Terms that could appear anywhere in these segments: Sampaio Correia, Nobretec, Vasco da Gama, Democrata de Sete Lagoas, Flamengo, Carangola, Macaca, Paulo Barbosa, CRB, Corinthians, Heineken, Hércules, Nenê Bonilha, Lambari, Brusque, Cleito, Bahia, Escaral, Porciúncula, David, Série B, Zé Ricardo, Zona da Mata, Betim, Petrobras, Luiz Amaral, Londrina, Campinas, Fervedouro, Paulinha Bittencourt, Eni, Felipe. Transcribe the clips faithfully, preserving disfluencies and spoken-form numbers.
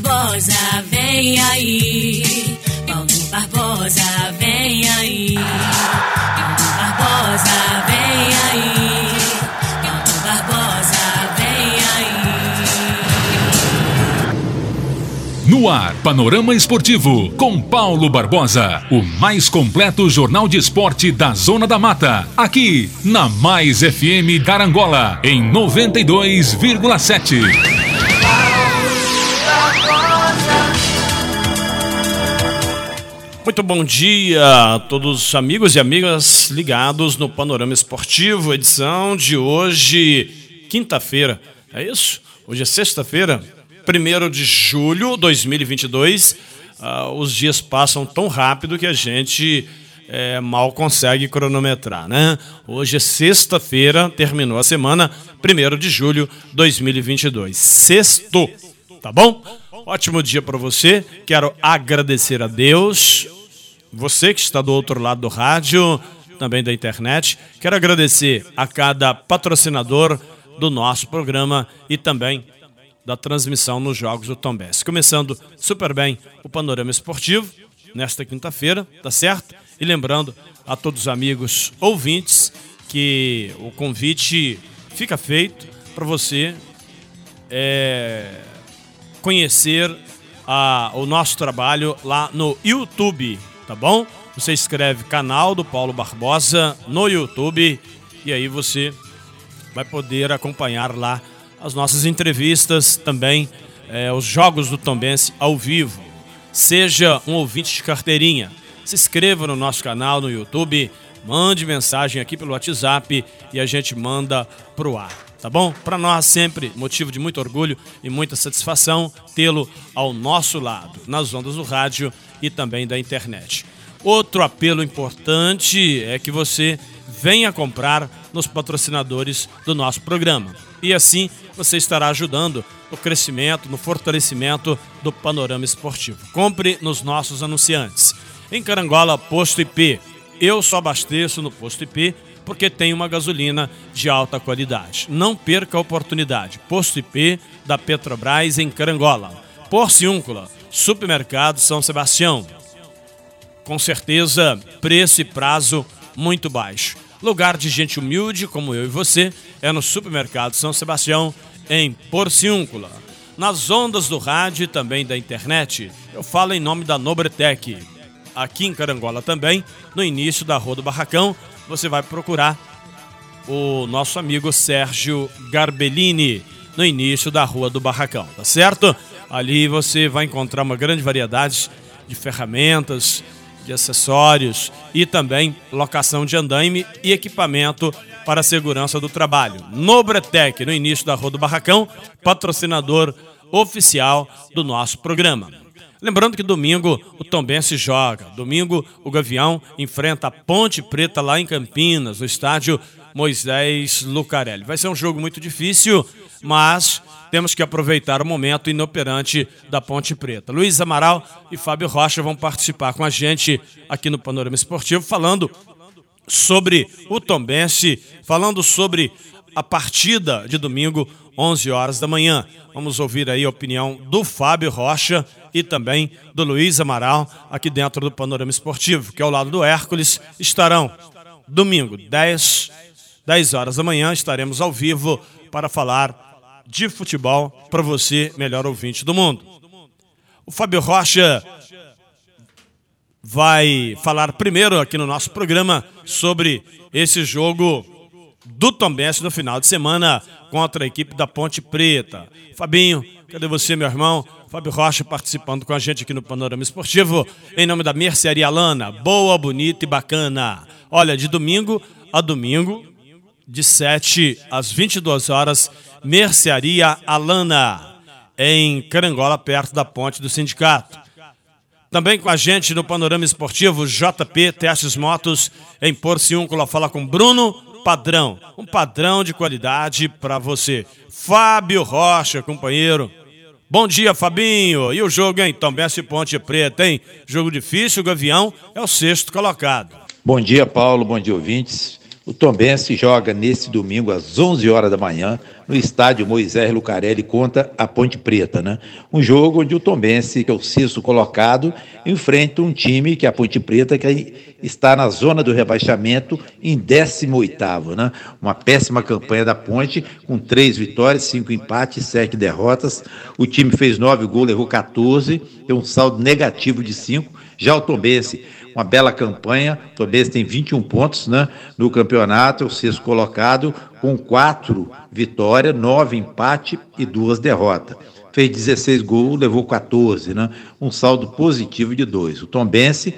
Barbosa, vem aí. Paulo Barbosa, vem aí. Paulo Barbosa, vem aí. Paulo Barbosa, vem aí. No ar, Panorama Esportivo, com Paulo Barbosa. O mais completo jornal de esporte da Zona da Mata. Aqui, na Mais F M Carangola, em noventa e dois vírgula sete. Muito bom dia a todos os amigos e amigas ligados no Panorama Esportivo, edição de hoje, quinta-feira, é isso? Hoje é sexta-feira, primeiro de julho de dois mil e vinte e dois, uh, os dias passam tão rápido que a gente é, mal consegue cronometrar, né? Hoje é sexta-feira, terminou a semana, primeiro de julho de dois mil e vinte e dois, sexto, tá bom? Ótimo dia para você, quero agradecer a Deus... Você que está do outro lado do rádio, também da internet, quero agradecer a cada patrocinador do nosso programa e também da transmissão nos Jogos do Tombense. Começando super bem o Panorama Esportivo nesta quinta-feira, tá certo? E lembrando a todos os amigos ouvintes que o convite fica feito para você é, conhecer a, o nosso trabalho lá no YouTube. Tá bom? Você escreve canal do Paulo Barbosa no YouTube e aí você vai poder acompanhar lá as nossas entrevistas, também é, os jogos do Tombense ao vivo. Seja um ouvinte de carteirinha, se inscreva no nosso canal no YouTube, mande mensagem aqui pelo WhatsApp e a gente manda pro ar, tá bom? Para nós sempre motivo de muito orgulho e muita satisfação tê-lo ao nosso lado, nas ondas do rádio e também da internet. Outro apelo importante é que você venha comprar nos patrocinadores do nosso programa. E assim você estará ajudando no crescimento, no fortalecimento do Panorama Esportivo. Compre nos nossos anunciantes. Em Carangola, Posto I P. Eu só abasteço no Posto I P porque tem uma gasolina de alta qualidade. Não perca a oportunidade. Posto I P da Petrobras em Carangola. Porciúncula. Supermercado São Sebastião, com certeza preço e prazo muito baixo. Lugar de gente humilde como eu e você é no Supermercado São Sebastião, em Porciúncula. Nas ondas do rádio e também da internet, eu falo em nome da Nobretec. Aqui em Carangola também, no início da Rua do Barracão, você vai procurar o nosso amigo Sérgio Garbellini, no início da Rua do Barracão, tá certo? Ali você vai encontrar uma grande variedade de ferramentas, de acessórios e também locação de andaime e equipamento para a segurança do trabalho. Nobretec, no início da Rua do Barracão, patrocinador oficial do nosso programa. Lembrando que domingo o Tombense joga. Domingo o Gavião enfrenta a Ponte Preta lá em Campinas, no estádio Moisés Lucarelli. Vai ser um jogo muito difícil, mas temos que aproveitar o momento inoperante da Ponte Preta. Luiz Amaral e Fábio Rocha vão participar com a gente aqui no Panorama Esportivo, falando sobre o Tombense, falando sobre a partida de domingo, onze horas da manhã. Vamos ouvir aí a opinião do Fábio Rocha e também do Luiz Amaral aqui dentro do Panorama Esportivo, que ao lado do Hércules estarão domingo, dez horas da manhã, estaremos ao vivo para falar de futebol para você, melhor ouvinte do mundo. O Fábio Rocha vai falar primeiro aqui no nosso programa sobre esse jogo do Tombense no final de semana contra a equipe da Ponte Preta. Fabinho, cadê você, meu irmão? Fábio Rocha participando com a gente aqui no Panorama Esportivo em nome da Merceria Lana. Boa, bonita e bacana. Olha, de domingo a domingo, de sete às vinte e duas horas, Merceria Lana, em Carangola, perto da ponte do sindicato. Também com a gente no Panorama Esportivo, J P Testes Motos, em Porciúncula, fala com Bruno Padrão. Um padrão de qualidade para você. Fábio Rocha, companheiro. Bom dia, Fabinho. E o jogo, hein? Tombense e Ponte Preta, hein? Jogo difícil, o Gavião é o sexto colocado. Bom dia, Paulo. Bom dia, ouvintes. O Tombense joga nesse domingo às onze horas da manhã no estádio Moisés Lucarelli contra a Ponte Preta, né? Um jogo onde o Tombense, que é o sexto colocado, enfrenta um time que é a Ponte Preta, que está na zona do rebaixamento em décimo oitavo, né? Uma péssima campanha da Ponte, com três vitórias, cinco empates, sete derrotas. O time fez nove gols, levou quatorze, tem um saldo negativo de cinco. Já o Tombense, uma bela campanha, o Tombense tem vinte e um pontos, né, no campeonato, é o sexto colocado, com quatro vitórias, nove empates e duas derrotas. Fez dezesseis gols, levou quatorze, né, um saldo positivo de dois. O Tombense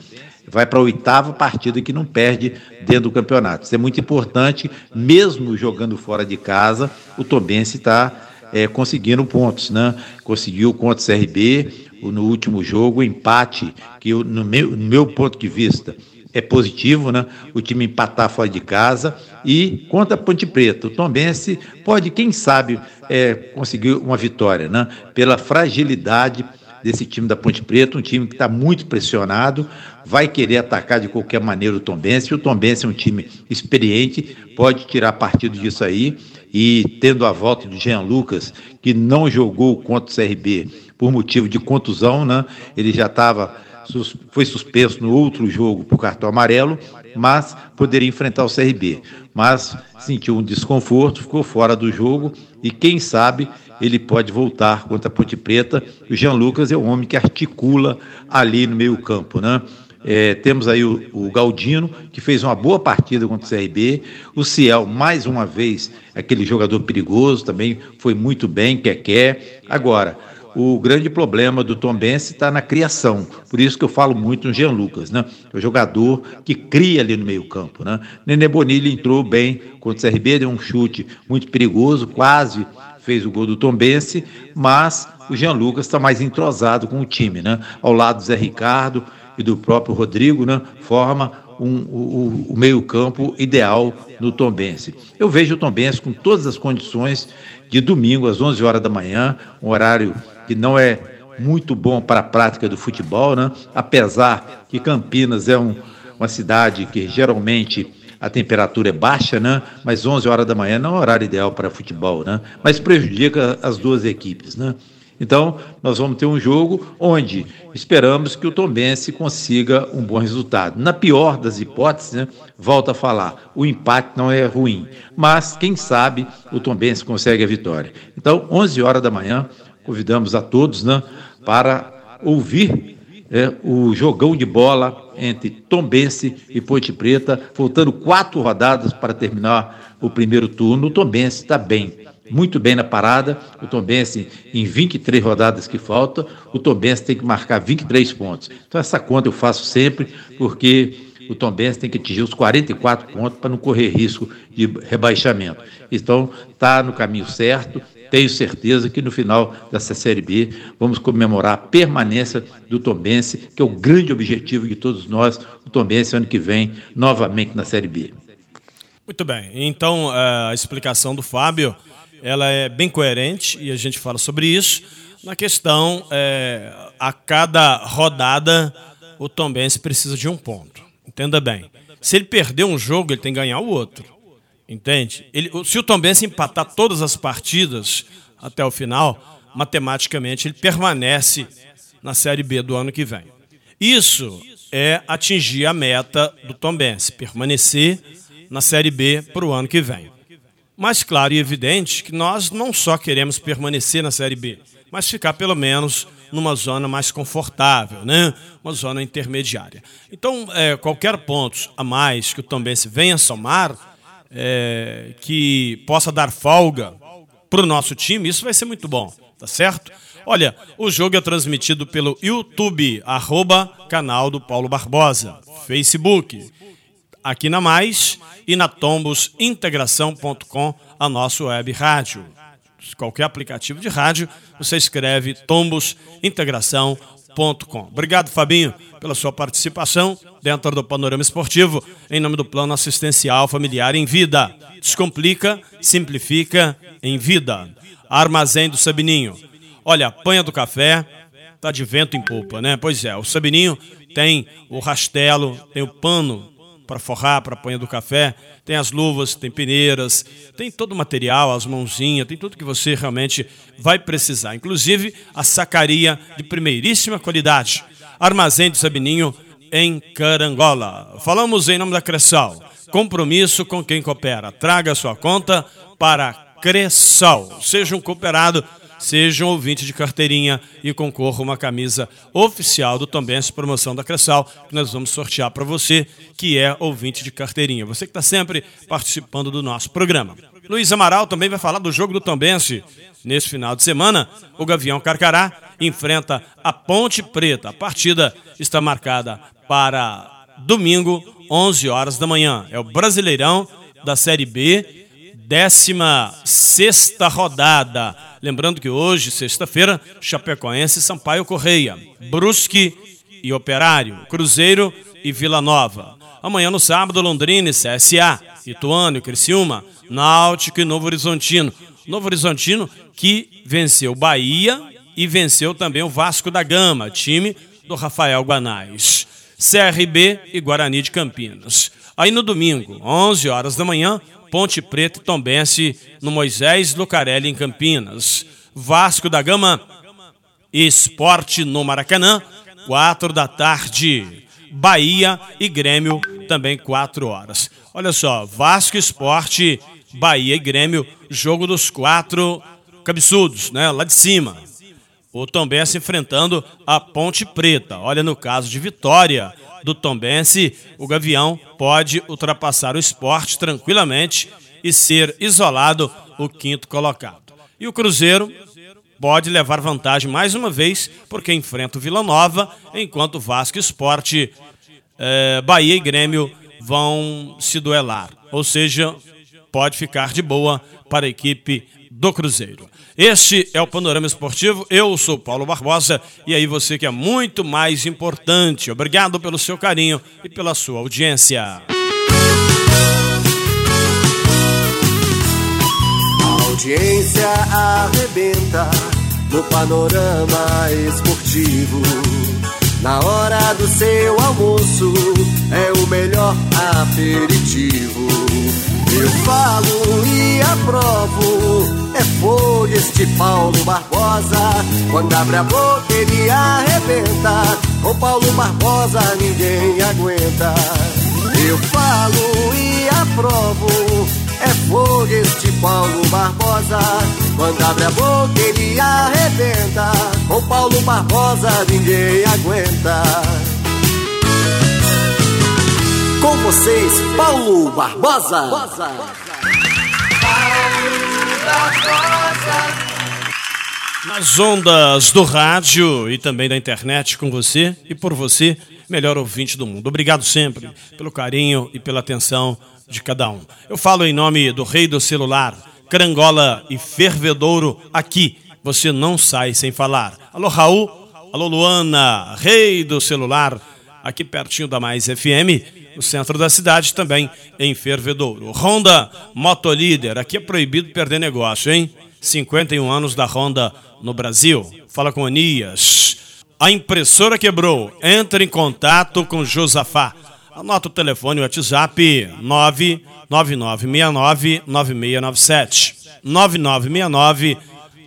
vai para a oitava partida que não perde dentro do campeonato. Isso é muito importante, mesmo jogando fora de casa, o Tombense está é, conseguindo pontos, né? Conseguiu contra o C R B, no último jogo, o empate, que eu, no, meu, no meu ponto de vista é positivo, né? O time empatar fora de casa, e contra a Ponte Preta, o Tombense pode, quem sabe, é, conseguir uma vitória, né? Pela fragilidade desse time da Ponte Preta, um time que está muito pressionado, vai querer atacar de qualquer maneira o Tombense, e o Tombense é um time experiente, pode tirar partido disso aí, e tendo a volta do Jean Lucas, que não jogou contra o C R B, por motivo de contusão, né? Ele já estava, foi suspenso no outro jogo por cartão amarelo, mas poderia enfrentar o C R B. Mas sentiu um desconforto, ficou fora do jogo e quem sabe ele pode voltar contra a Ponte Preta. O Jean Lucas é o homem que articula ali no meio campo, né? É, temos aí o, o Galdino, que fez uma boa partida contra o C R B, o Ciel, mais uma vez, aquele jogador perigoso também, foi muito bem, quer quer. Agora, o grande problema do Tombense está na criação, por isso que eu falo muito no Jean Lucas, né? É o jogador que cria ali no meio campo, né? Nenê Bonilha entrou bem contra o C R B, deu um chute muito perigoso, quase fez o gol do Tombense, mas o Jean Lucas está mais entrosado com o time, né? Ao lado do Zé Ricardo e do próprio Rodrigo, né? Forma um, o, o meio campo ideal no Tombense. Eu vejo o Tombense com todas as condições de domingo às onze horas da manhã, um horário que não é muito bom para a prática do futebol, né? Apesar que Campinas é um, uma cidade que geralmente a temperatura é baixa, né? Mas onze horas da manhã não é um horário ideal para futebol, né? Mas prejudica as duas equipes, né? Então, nós vamos ter um jogo onde esperamos que o Tombense consiga um bom resultado. Na pior das hipóteses, né, volto a falar, o empate não é ruim, mas quem sabe o Tombense consegue a vitória. Então, onze horas da manhã, convidamos a todos, né, para ouvir é, o jogão de bola entre Tombense e Ponte Preta, faltando quatro rodadas para terminar o primeiro turno. O Tombense está bem, muito bem na parada. O Tombense, em vinte e três rodadas que faltam, o Tombense tem que marcar vinte e três pontos. Então essa conta eu faço sempre, porque o Tombense tem que atingir os quarenta e quatro pontos para não correr risco de rebaixamento. Então está no caminho certo. Tenho certeza que no final dessa Série B vamos comemorar a permanência do Tombense, que é o grande objetivo de todos nós, o Tombense ano que vem novamente na Série B. Muito bem, então a explicação do Fábio, ela é bem coerente e a gente fala sobre isso. Na questão, é, a cada rodada o Tombense precisa de um ponto, entenda bem. Se ele perder um jogo, ele tem que ganhar o outro. Entende? Ele, se o Tombense empatar todas as partidas até o final, matematicamente ele permanece na Série B do ano que vem. Isso é atingir a meta do Tombense, permanecer na Série B para o ano que vem. Mas claro e evidente que nós não só queremos permanecer na Série B, mas ficar pelo menos numa zona mais confortável, né? Uma zona intermediária. Então, é, qualquer ponto a mais que o Tombense venha somar, É, que possa dar folga para o nosso time, isso vai ser muito bom, tá certo? Olha, o jogo é transmitido pelo YouTube, arroba canal do Paulo Barbosa, Facebook, aqui na Mais e na tombos integração ponto com, a nossa web rádio. Qualquer aplicativo de rádio, você escreve tombos integração ponto com. Obrigado, Fabinho, pela sua participação dentro do Panorama Esportivo, em nome do Plano Assistencial Familiar em Vida. Descomplica, simplifica em vida. Armazém do Sabininho. Olha, a panha do café tá de vento em polpa, né? Pois é, o Sabininho tem o rastelo, tem o pano para forrar, para apanhar do café. Tem as luvas, tem peneiras, tem todo o material, as mãozinhas, tem tudo que você realmente vai precisar. Inclusive, a sacaria de primeiríssima qualidade. Armazém do Sabininho, em Carangola. Falamos em nome da Cressal. Compromisso com quem coopera. Traga sua conta para Cressal. Seja um cooperado, seja um ouvinte de carteirinha e concorra uma camisa oficial do Tombense, promoção da Cressal, que nós vamos sortear para você, que é ouvinte de carteirinha. Você que está sempre participando do nosso programa. Luiz Amaral também vai falar do jogo do Tombense. Nesse final de semana, o Gavião Carcará enfrenta a Ponte Preta. A partida está marcada para domingo, onze horas da manhã. É o Brasileirão da Série B, décima sexta rodada. Lembrando que hoje, sexta-feira, Chapecoense e Sampaio Correia, Brusque e Operário, Cruzeiro e Vila Nova. Amanhã, no sábado, Londrina e C S A, Ituano e Criciúma, Náutico e Novo Horizontino. Novo Horizontino que venceu Bahia e venceu também o Vasco da Gama, time do Rafael Guanais. C R B e Guarani de Campinas. Aí no domingo, onze horas da manhã, Ponte Preta e Tombense no Moisés Lucarelli em Campinas. Vasco da Gama e Sport no Maracanã, quatro da tarde. Bahia e Grêmio também quatro horas. Olha só, Vasco, Sport, Bahia e Grêmio, jogo dos quatro cabeçudos, né? Lá de cima. O Tombense enfrentando a Ponte Preta. Olha, no caso de vitória do Tombense, o Gavião pode ultrapassar o Sport tranquilamente e ser isolado o quinto colocado. E o Cruzeiro pode levar vantagem mais uma vez, porque enfrenta o Vila Nova, enquanto o Vasco, Sport, eh, Bahia e Grêmio vão se duelar. Ou seja, pode ficar de boa para a equipe do Cruzeiro. Este é o Panorama Esportivo. Eu sou Paulo Barbosa e aí você que é muito mais importante. Obrigado pelo seu carinho e pela sua audiência. A audiência arrebenta no Panorama Esportivo. Na hora do seu almoço é o melhor aperitivo. Eu falo e aprovo, é folha este Paulo Barbosa. Quando abre a boca ele arrebenta, com Paulo Barbosa ninguém aguenta. Eu falo e aprovo, é folha este Paulo Barbosa. Quando abre a boca ele arrebenta, com Paulo Barbosa ninguém aguenta. Com vocês, Paulo Barbosa. Paulo Barbosa. Nas ondas do rádio e também da internet, com você e por você, melhor ouvinte do mundo. Obrigado sempre pelo carinho e pela atenção de cada um. Eu falo em nome do rei do celular, Carangola e Fervedouro. Aqui você não sai sem falar. Alô, Raul. Alô, Luana. Rei do celular, aqui pertinho da Mais F M. O centro da cidade também, em Fervedouro. Honda Motolíder, aqui é proibido perder negócio, hein? cinquenta e um anos da Honda no Brasil. Fala com Anias. A impressora quebrou. Entre em contato com Josafá. Anota o telefone, o WhatsApp, nove nove nove seis nove nove seis nove sete. nove nove seis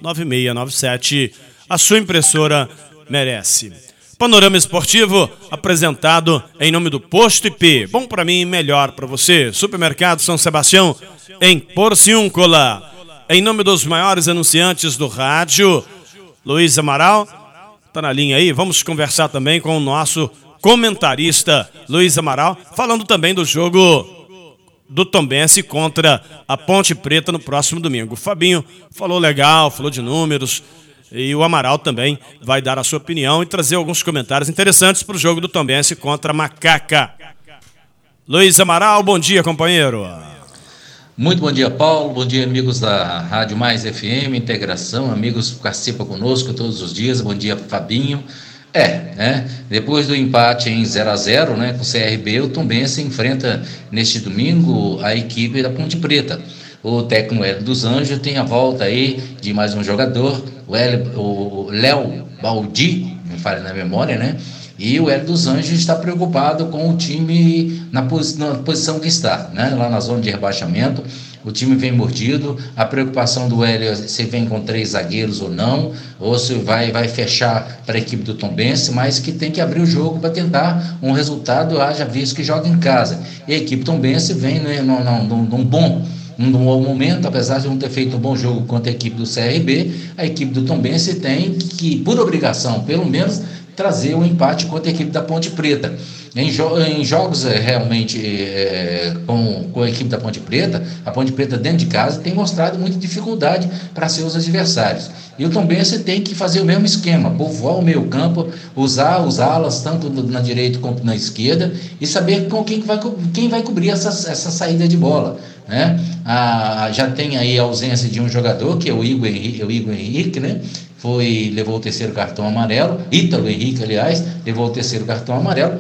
nove nove seis nove sete. A sua impressora merece. Panorama Esportivo, apresentado em nome do Posto I P. Bom para mim e melhor para você. Supermercado São Sebastião, em Porciúncula. Em nome dos maiores anunciantes do rádio, Luiz Amaral, tá na linha aí. Vamos conversar também com o nosso comentarista, Luiz Amaral, falando também do jogo do Tombense contra a Ponte Preta no próximo domingo. O Fabinho falou legal, falou de números. E o Amaral também vai dar a sua opinião e trazer alguns comentários interessantes para o jogo do Tombense contra a Macaca. Luiz Amaral, bom dia, companheiro. Muito bom dia, Paulo. Bom dia, amigos da Rádio Mais F M, Integração, amigos que participam conosco todos os dias. Bom dia, Fabinho. É, né? Depois do empate em zero a zero, né, com o C R B, o Tombense enfrenta neste domingo a equipe da Ponte Preta. O técnico Hélio dos Anjos tem a volta aí de mais um jogador, o Léo Baldi, me falha na memória, né? E o Hélio dos Anjos está preocupado com o time na, posi- na posição que está, né? Lá na zona de rebaixamento. O time vem mordido, a preocupação do Hélio é se vem com três zagueiros ou não, ou se vai, vai fechar para a equipe do Tombense, mas que tem que abrir o jogo para tentar um resultado, haja visto que joga em casa. E a equipe Tombense vem né, num, num, num bom num bom momento, apesar de não ter feito um bom jogo contra a equipe do C R B, a equipe do Tombense tem que, por obrigação, pelo menos, trazer um empate contra a equipe da Ponte Preta. Em, jo- em jogos é, realmente é, com, com a equipe da Ponte Preta, a Ponte Preta dentro de casa tem mostrado muita dificuldade para seus adversários. E o Tombense tem que fazer o mesmo esquema, povoar o meio campo, usar os alas tanto na direita como na esquerda e saber com quem vai, quem vai cobrir essa, essa saída de bola. Né? A, já tem aí a ausência de um jogador, que é o Igor Henrique, o Igor Henrique né? Foi, levou o terceiro cartão amarelo, Ítalo Henrique, aliás, levou o terceiro cartão amarelo,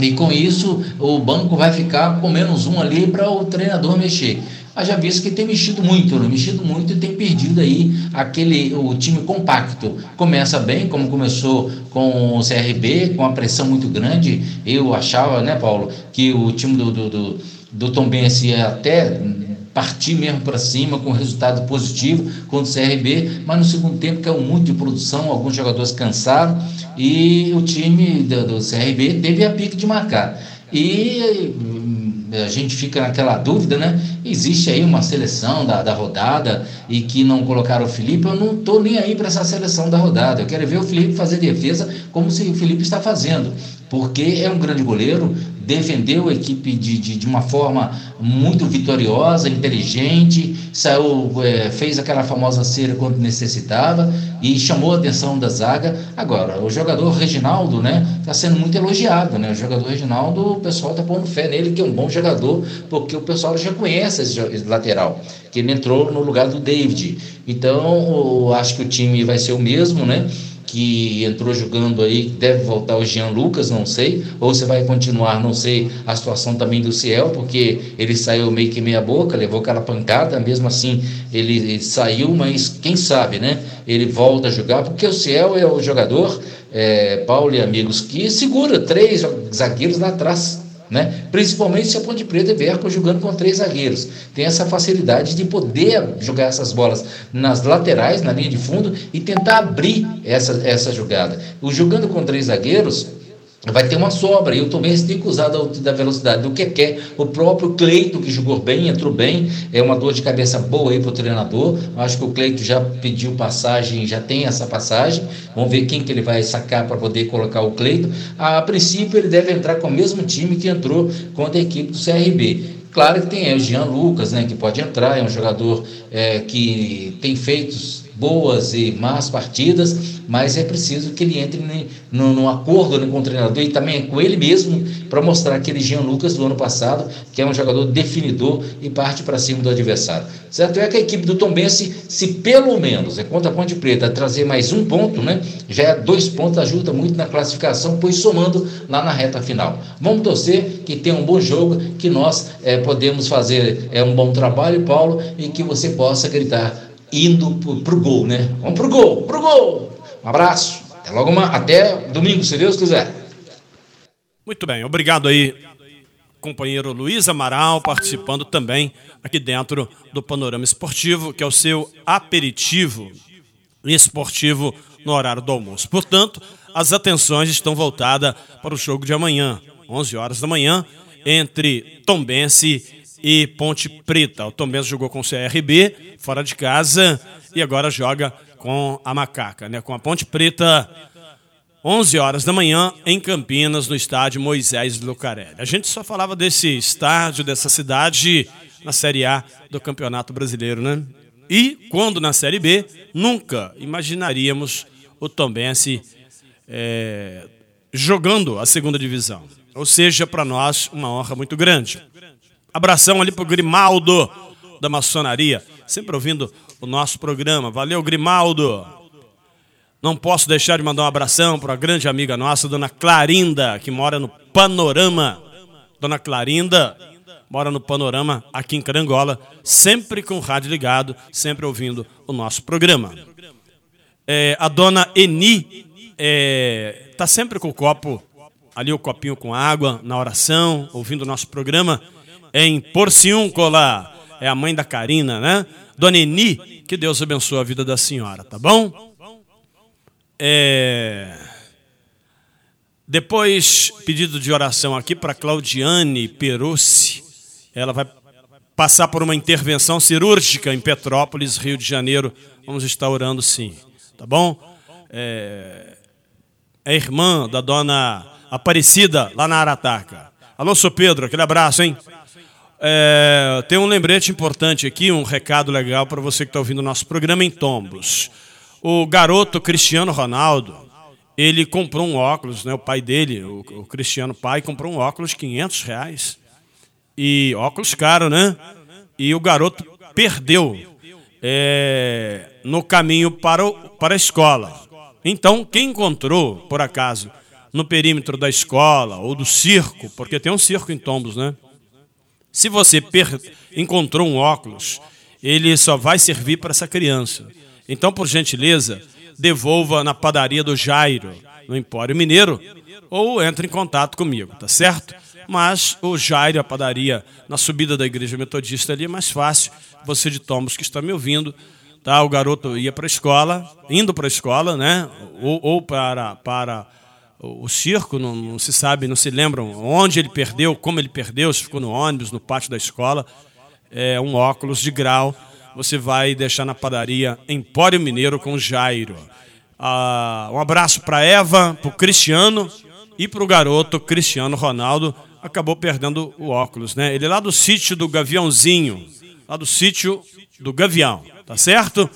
e com isso o banco vai ficar com menos um ali para o treinador mexer. Já visto que tem mexido muito, né? mexido muito e tem perdido aí aquele, o time compacto. Começa bem, como começou com o C R B, com a pressão muito grande. Eu achava, né, Paulo, que o time do, do, do, do Tombense ia até partir mesmo para cima com resultado positivo contra o C R B, mas no segundo tempo caiu muito de produção, alguns jogadores cansaram e o time do, do C R B teve a pique de marcar. E a gente fica naquela dúvida, né? Existe aí uma seleção da, da rodada e que não colocaram o Felipe. Eu não estou nem aí para essa seleção da rodada. Eu quero ver o Felipe fazer defesa como se o Felipe está fazendo, porque é um grande goleiro, defendeu a equipe de, de, de uma forma muito vitoriosa, inteligente, saiu, é, fez aquela famosa cera quando necessitava e chamou a atenção da zaga. Agora, o jogador Reginaldo, né, está sendo muito elogiado, né? O jogador Reginaldo, o pessoal está pondo fé nele, que é um bom jogador, porque o pessoal já conhece esse lateral, que ele entrou no lugar do David. Então, eu acho que o time vai ser o mesmo, né? Que entrou jogando aí, deve voltar o Jean Lucas, não sei, ou se vai continuar, não sei, a situação também do Ciel, porque ele saiu meio que meia boca, levou aquela pancada, mesmo assim ele, ele saiu, mas quem sabe, né? Ele volta a jogar, porque o Ciel é o jogador, é, Paulo e amigos, que segura três zagueiros lá atrás, né? Principalmente se a Ponte Preta vier jogando com três zagueiros, tem essa facilidade de poder jogar essas bolas nas laterais, na linha de fundo e tentar abrir essa, essa jogada. O jogando com três zagueiros vai ter uma sobra, e o Tombense tem que usar da, da velocidade do que quer. O próprio Cleito, que jogou bem, entrou bem, é uma dor de cabeça boa aí pro treinador. Acho que o Cleito já pediu passagem, já tem essa passagem, vamos ver quem que ele vai sacar para poder colocar o Cleito. A princípio ele deve entrar com o mesmo time que entrou contra a equipe do C R B. Claro que tem é, o Jean Lucas, né, que pode entrar, é um jogador é, que tem feitos boas e más partidas, mas é preciso que ele entre num acordo com o treinador e também com ele mesmo, para mostrar aquele Jean Lucas do ano passado, que é um jogador definidor e parte para cima do adversário. Certo é que a equipe do Tombense, se pelo menos, é contra a Ponte Preta, trazer mais um ponto, né? Já é dois pontos, ajuda muito na classificação, pois somando lá na reta final. Vamos torcer que tenha um bom jogo, que nós é, podemos fazer é, um bom trabalho, Paulo, e que você possa gritar indo pro gol, né? Vamos pro gol, pro gol! Um abraço, até logo, uma, até domingo, se Deus quiser. Muito bem, obrigado aí, companheiro Luiz Amaral, participando também aqui dentro do Panorama Esportivo, que é o seu aperitivo esportivo no horário do almoço. Portanto, as atenções estão voltadas para o jogo de amanhã, onze horas da manhã, entre Tombense e Ponte Preta. O Tombense jogou com o C R B, fora de casa, e agora joga com a Macaca, né? Com a Ponte Preta, onze horas da manhã, em Campinas, no estádio Moisés Lucarelli. A gente só falava desse estádio, dessa cidade, na Série A do Campeonato Brasileiro, né? E, quando na Série B, nunca imaginaríamos o Tombense é, jogando a segunda divisão. Ou seja, para nós, uma honra muito grande. Abração ali pro Grimaldo da maçonaria, sempre ouvindo o nosso programa. Valeu, Grimaldo. Não posso deixar de mandar um abração para a grande amiga nossa, dona Clarinda, que mora no Panorama. Dona Clarinda mora no Panorama aqui em Carangola, sempre com o rádio ligado, sempre ouvindo o nosso programa. É, a dona Eni é, tá sempre com o copo, ali o copinho com água, na oração, ouvindo o nosso programa, em Porciúncula. É a mãe da Karina, né? Dona Eni, que Deus abençoe a vida da senhora, tá bom? É... Depois, pedido de oração aqui para Claudiane Perossi. Ela vai passar por uma intervenção cirúrgica em Petrópolis, Rio de Janeiro. Vamos estar orando sim, tá bom? É, é irmã da dona Aparecida, lá na Arataca. Alô, sou Pedro, aquele abraço, hein? É, tem um lembrete importante aqui, um recado legal para você que está ouvindo o nosso programa em Tombos. O garoto Cristiano Ronaldo, ele comprou um óculos, né? O pai dele, o, o Cristiano pai, comprou um óculos de quinhentos reais. E óculos caro, né? E o garoto perdeu é, no caminho para, o, para a escola. Então, quem encontrou, por acaso, no perímetro da escola ou do circo, porque tem um circo em Tombos, né? Se você per- encontrou um óculos, ele só vai servir para essa criança. Então, por gentileza, devolva na padaria do Jairo, no Empório Mineiro, ou entre em contato comigo, tá certo? Mas o Jairo, a padaria, na subida da Igreja Metodista ali é mais fácil. Você de Tombos que está me ouvindo, tá? O garoto ia para a escola, indo para a escola, né? Ou, ou para... para o circo, não, não se sabe, não se lembram onde ele perdeu, como ele perdeu, se ficou no ônibus, no pátio da escola. É um óculos de grau, você vai deixar na padaria Empório Mineiro com Jairo. Ah, um abraço para Eva, para o Cristiano e para o garoto Cristiano Ronaldo, acabou perdendo o óculos, né? Ele é lá do sítio do Gaviãozinho, lá do sítio do Gavião, tá certo?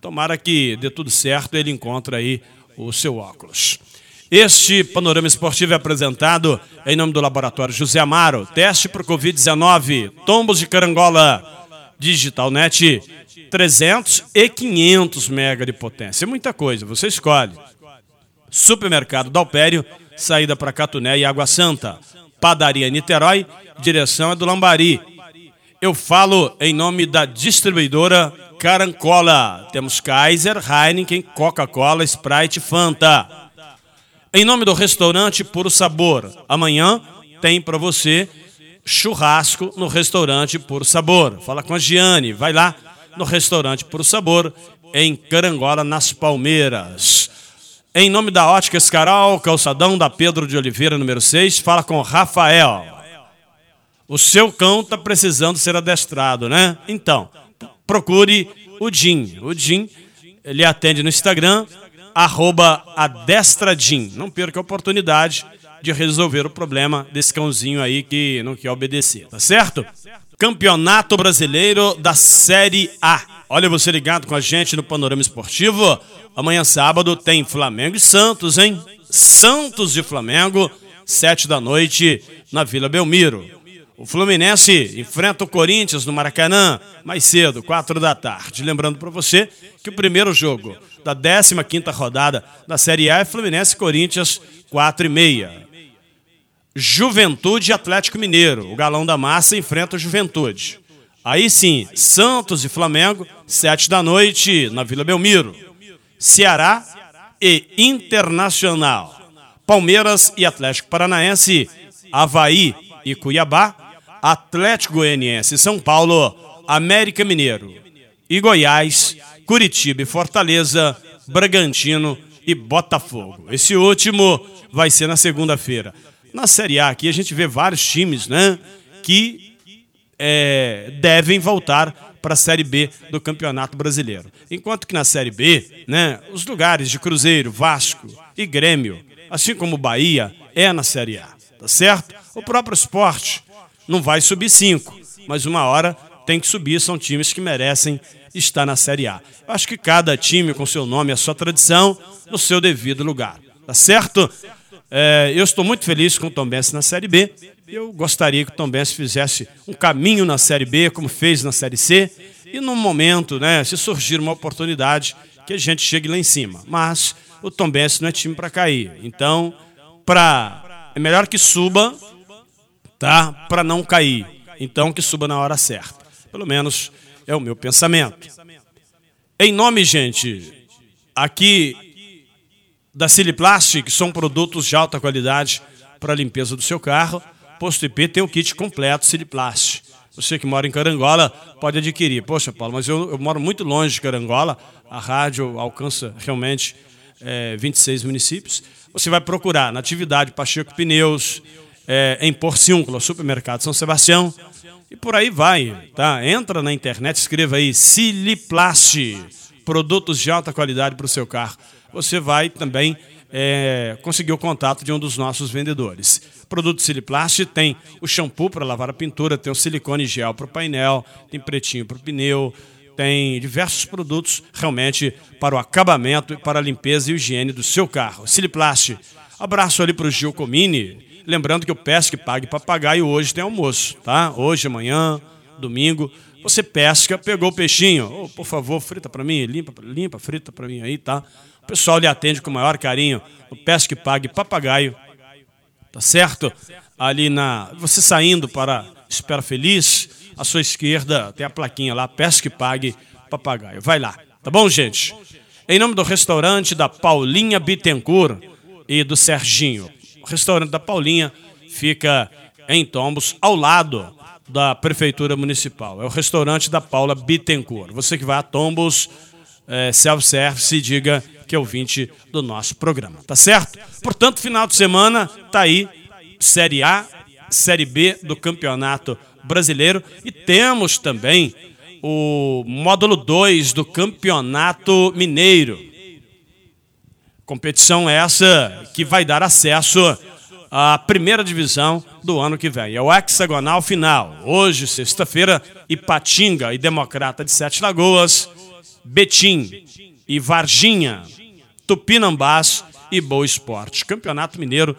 Tomara que dê tudo certo, ele encontra aí o seu óculos. Este Panorama Esportivo é apresentado em nome do Laboratório José Amaro. Teste para o covid dezenove, Tombos de Carangola, DigitalNet, trezentos e quinhentos mega de potência. É muita coisa, você escolhe. Supermercado Dalpério, saída para Catuné e Água Santa. Padaria Niterói, direção é do Lambari. Eu falo em nome da distribuidora Carangola. Temos Kaiser, Heineken, Coca-Cola, Sprite, Fanta. Em nome do restaurante Puro Sabor, amanhã tem para você churrasco no restaurante Puro Sabor. Fala com a Giane, vai lá no restaurante Puro Sabor, em Carangola, nas Palmeiras. Em nome da Ótica Escaral, calçadão da Pedro de Oliveira, número seis, fala com Rafael. O seu cão está precisando ser adestrado, né? Então, procure o Jim. O Jim, ele atende no Instagram, arroba adestradim. Não perca a oportunidade de resolver o problema desse cãozinho aí que não quer obedecer, tá certo? Campeonato Brasileiro da Série A. Olha você ligado com a gente no Panorama Esportivo. Amanhã, sábado, tem Flamengo e Santos, hein? Santos e Flamengo, sete da noite, na Vila Belmiro. O Fluminense enfrenta o Corinthians no Maracanã, mais cedo, quatro da tarde. Lembrando para você que o primeiro jogo da décima quinta rodada da Série A é Fluminense Corinthians, quatro e meia. Juventude e Atlético Mineiro. O Galão da Massa enfrenta o Juventude. Aí sim, Santos e Flamengo, sete da noite, na Vila Belmiro. Ceará e Internacional. Palmeiras e Atlético Paranaense. Avaí e Cuiabá. Atlético Goianiense e São Paulo. América Mineiro e Goiás. Curitiba e Fortaleza, Bragantino e Botafogo. Esse último vai ser na segunda-feira. Na Série A aqui a gente vê vários times, né, que é, devem voltar para a Série B do Campeonato Brasileiro. Enquanto que na Série B, né, os lugares de Cruzeiro, Vasco e Grêmio, assim como Bahia, é na Série A, tá certo? O próprio Sport não vai subir cinco, mas uma hora tem que subir, são times que merecem estar na Série A. Eu acho que cada time com seu nome, a sua tradição, no seu devido lugar, tá certo? É, eu estou muito feliz com o Tombense na Série B. Eu gostaria que o Tombense fizesse um caminho na Série B, como fez na Série C, e no momento, né, se surgir uma oportunidade, que a gente chegue lá em cima. Mas o Tombense não é time para cair. Então, pra, é melhor que suba, tá? Para não cair. Então, que suba na hora certa. Pelo menos é o meu pensamento. Em nome, gente, aqui da Siliplastic, são produtos de alta qualidade para a limpeza do seu carro. Posto I P tem o kit completo Siliplastic. Você que mora em Carangola pode adquirir. Poxa, Paulo, mas eu, eu moro muito longe de Carangola. A rádio alcança realmente é, vinte e seis municípios. Você vai procurar na Atividade Pacheco Pneus, é, em Porciúncula, Supermercado São Sebastião, e por aí vai, tá? Entra na internet, escreva aí Siliplast, produtos de alta qualidade para o seu carro. Você vai também é, conseguir o contato de um dos nossos vendedores. Produto Siliplast tem o shampoo para lavar a pintura, tem o silicone gel para o painel, tem pretinho para o pneu, tem diversos produtos realmente para o acabamento e para a limpeza e higiene do seu carro. Siliplast. Abraço ali para o Gil Comini. Lembrando que eu peço que pague papagaio, hoje tem almoço, tá? Hoje, amanhã, domingo, você pesca, pegou o peixinho, oh, por favor, frita para mim, limpa, limpa, frita para mim aí, tá? O pessoal lhe atende com o maior carinho, eu peço que pague papagaio, tá certo? Ali na, você saindo para Espera Feliz, à sua esquerda tem a plaquinha lá, peço que pague papagaio, vai lá, tá bom, gente? Em nome do restaurante da Paulinha Bittencourt e do Serginho. O restaurante da Paulinha fica em Tombos, ao lado da Prefeitura Municipal. É o restaurante da Paula Bittencourt. Você que vai a Tombos, é, self-service, diga que é ouvinte do nosso programa, tá certo? Portanto, final de semana, tá aí, Série A, Série B do Campeonato Brasileiro. E temos também o módulo dois do Campeonato Mineiro. Competição essa que vai dar acesso à primeira divisão do ano que vem. É o hexagonal final. Hoje, sexta-feira, Ipatinga e Democrata de Sete Lagoas, Betim e Varginha, Tupinambás e Boa Esporte. Campeonato Mineiro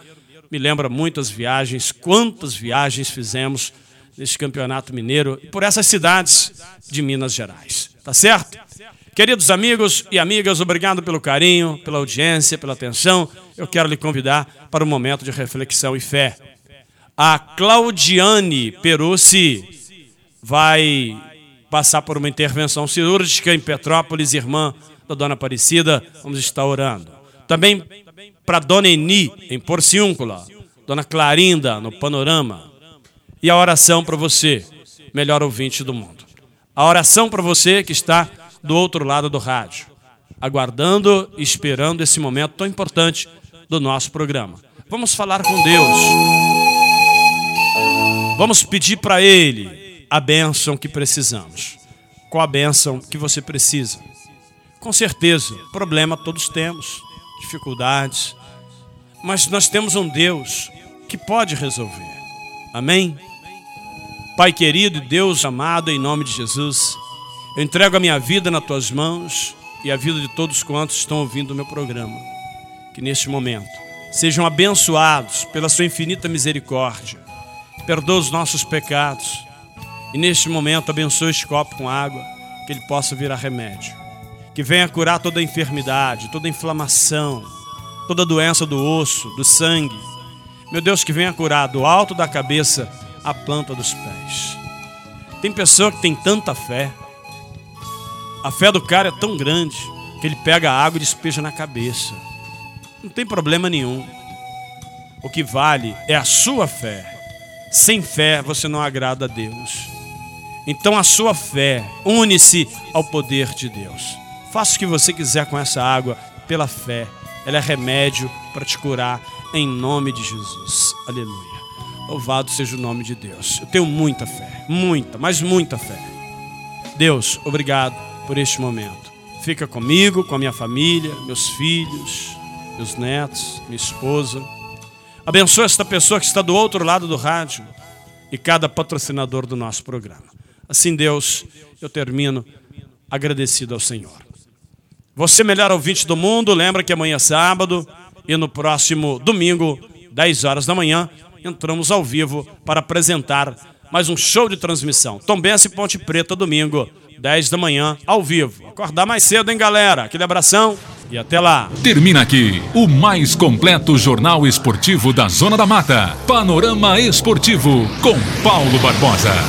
me lembra muitas viagens, quantas viagens fizemos nesse Campeonato Mineiro e por essas cidades de Minas Gerais. Tá certo? Queridos amigos e amigas, obrigado pelo carinho, pela audiência, pela atenção. Eu quero lhe convidar para um momento de reflexão e fé. A Claudiane Perucci vai passar por uma intervenção cirúrgica em Petrópolis, irmã da Dona Aparecida. Vamos estar orando. Também para Dona Eni, em Porciúncula. Dona Clarinda, no Panorama. E a oração para você, melhor ouvinte do mundo. A oração para você que está do outro lado do rádio, aguardando e esperando esse momento tão importante do nosso programa. Vamos falar com Deus. Vamos pedir para Ele a bênção que precisamos. Qual a bênção que você precisa? Com certeza, problema todos temos, dificuldades, mas nós temos um Deus que pode resolver. Amém? Pai querido, Deus amado, em nome de Jesus, eu entrego a minha vida nas tuas mãos e a vida de todos quantos estão ouvindo o meu programa. Que neste momento sejam abençoados pela sua infinita misericórdia. Perdoa os nossos pecados. E neste momento abençoa este copo com água, que ele possa virar remédio. Que venha curar toda a enfermidade, toda a inflamação, toda a doença do osso, do sangue. Meu Deus, que venha curar do alto da cabeça à planta dos pés. Tem pessoa que tem tanta fé. A fé do cara é tão grande que ele pega a água e despeja na cabeça. Não tem problema nenhum. O que vale é a sua fé. Sem fé você não agrada a Deus. Então a sua fé une-se ao poder de Deus. Faça o que você quiser com essa água pela fé. Ela é remédio para te curar em nome de Jesus. Aleluia. Louvado seja o nome de Deus. Eu tenho muita fé. Muita, mas muita fé. Deus, obrigado por este momento. Fica comigo, com a minha família, meus filhos, meus netos, minha esposa. Abençoa esta pessoa que está do outro lado do rádio e cada patrocinador do nosso programa. Assim, Deus, eu termino agradecido ao Senhor. Você, melhor ouvinte do mundo, lembra que amanhã é sábado e no próximo domingo, dez horas da manhã, entramos ao vivo para apresentar mais um show de transmissão. Tombense e Ponte Preta, domingo, dez da manhã, ao vivo. Acordar mais cedo, hein, galera? Aquele abração e até lá. Termina aqui o mais completo jornal esportivo da Zona da Mata. Panorama Esportivo com Paulo Barbosa.